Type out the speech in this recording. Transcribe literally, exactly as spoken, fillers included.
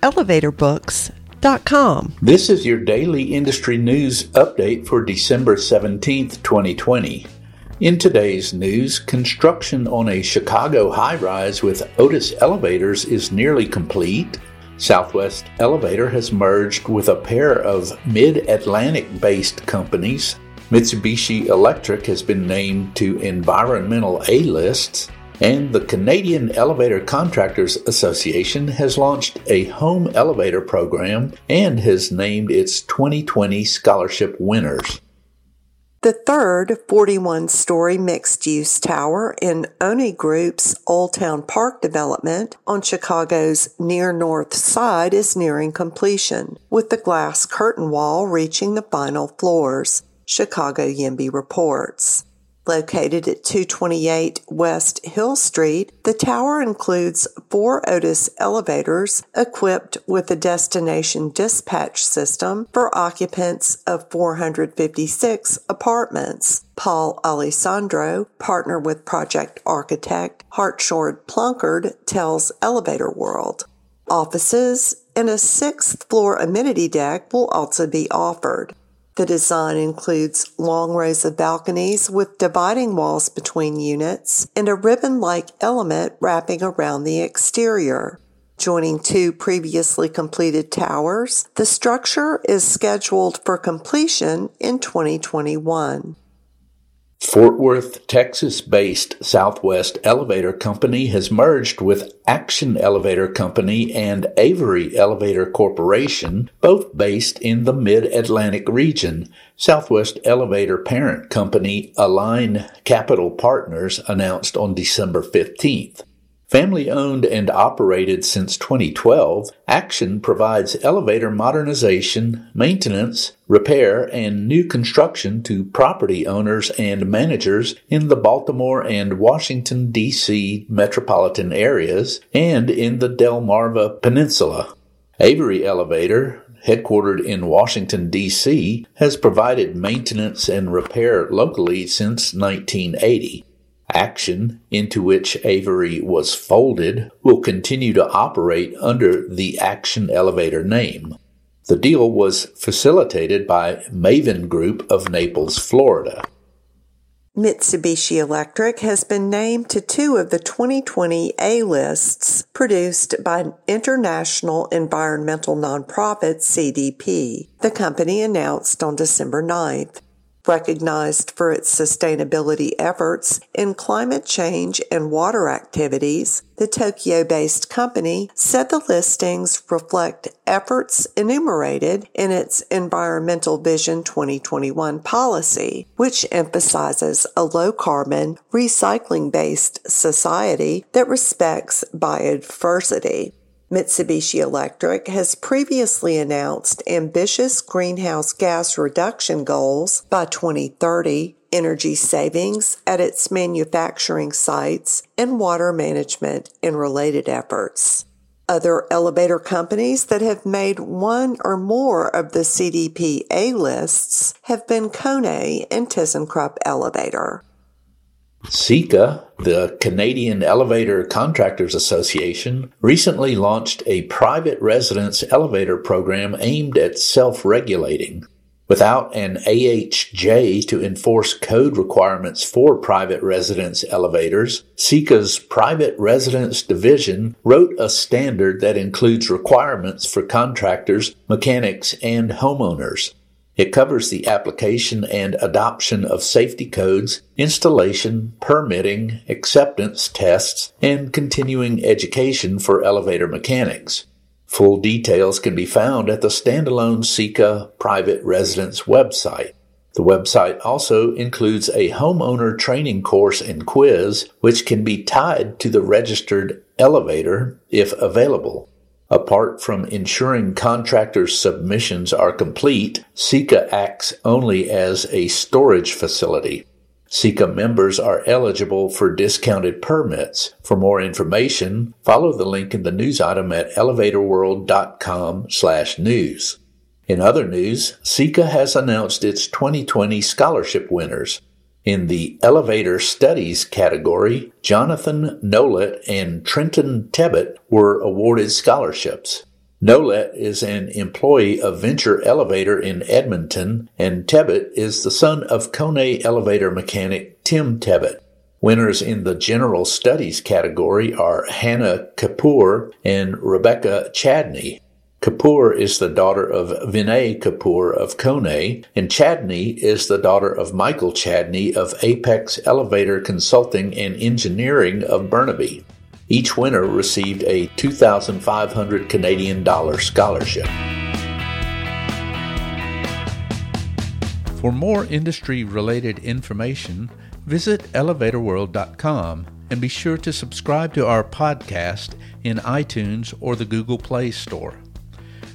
elevator books dot com. This is your daily industry news update for December seventeenth, twenty twenty. In today's news, construction on a Chicago high-rise with Otis elevators is nearly complete. Southwest Elevator has merged with a pair of mid-Atlantic-based companies. Mitsubishi Electric has been named to environmental A-lists. And the Canadian Elevator Contractors Association has launched a home elevator program and has named its twenty twenty scholarship winners. The third forty-one story mixed-use tower in Oni Group's Old Town Park development on Chicago's near north side is nearing completion, with the glass curtain wall reaching the final floors, Chicago YIMBY reports. Located at two twenty-eight West Hill Street, the tower includes four Otis elevators equipped with a destination dispatch system for occupants of four hundred fifty-six apartments. Paul Alessandro, partner with project architect Hartshorne Plunkard, tells Elevator World. Offices and a sixth-floor amenity deck will also be offered. The design includes long rows of balconies with dividing walls between units and a ribbon-like element wrapping around the exterior. Joining two previously completed towers, the structure is scheduled for completion in twenty twenty-one. Fort Worth, Texas-based Southwest Elevator Company has merged with Action Elevator Company and Avery Elevator Corporation, both based in the Mid-Atlantic region. Southwest Elevator parent company Align Capital Partners announced on December fifteenth. Family-owned and operated since twenty twelve, Action provides elevator modernization, maintenance, repair, and new construction to property owners and managers in the Baltimore and Washington, D C metropolitan areas and in the Delmarva Peninsula. Avery Elevator, headquartered in Washington, D C, has provided maintenance and repair locally since nineteen eighty. Action, into which Avery was folded, will continue to operate under the Action Elevator name. The deal was facilitated by Maven Group of Naples, Florida. Mitsubishi Electric has been named to two of the twenty twenty A-lists produced by international environmental nonprofit C D P, the company announced on December ninth. Recognized for its sustainability efforts in climate change and water activities, the Tokyo-based company said the listings reflect efforts enumerated in its Environmental Vision twenty twenty-one policy, which emphasizes a low-carbon, recycling-based society that respects biodiversity. Mitsubishi Electric has previously announced ambitious greenhouse gas reduction goals by twenty thirty, energy savings at its manufacturing sites, and water management and related efforts. Other elevator companies that have made one or more of the C D P A-lists have been Kone and ThyssenKrupp Elevator. SICA, the Canadian Elevator Contractors Association, recently launched a private residence elevator program aimed at self-regulating. Without an A H J to enforce code requirements for private residence elevators, SICA's Private Residence Division wrote a standard that includes requirements for contractors, mechanics, and homeowners. It covers the application and adoption of safety codes, installation, permitting, acceptance tests, and continuing education for elevator mechanics. Full details can be found at the standalone SECA private residence website. The website also includes a homeowner training course and quiz, which can be tied to the registered elevator if available. Apart from ensuring contractors' submissions are complete, SECA acts only as a storage facility. SECA members are eligible for discounted permits. For more information, follow the link in the news item at elevator world dot com slash news. In other news, SECA has announced its twenty twenty scholarship winners. In the Elevator Studies category, Jonathan Nollet and Trenton Tebbett were awarded scholarships. Nollet is an employee of Venture Elevator in Edmonton, and Tebbett is the son of Kone elevator mechanic Tim Tebbett. Winners in the General Studies category are Hannah Kapoor and Rebecca Chadney. Kapoor is the daughter of Vinay Kapoor of Kone, and Chadney is the daughter of Michael Chadney of Apex Elevator Consulting and Engineering of Burnaby. Each winner received a two thousand five hundred dollars Canadian dollar scholarship. For more industry-related information, visit elevator world dot com and be sure to subscribe to our podcast in iTunes or the Google Play Store.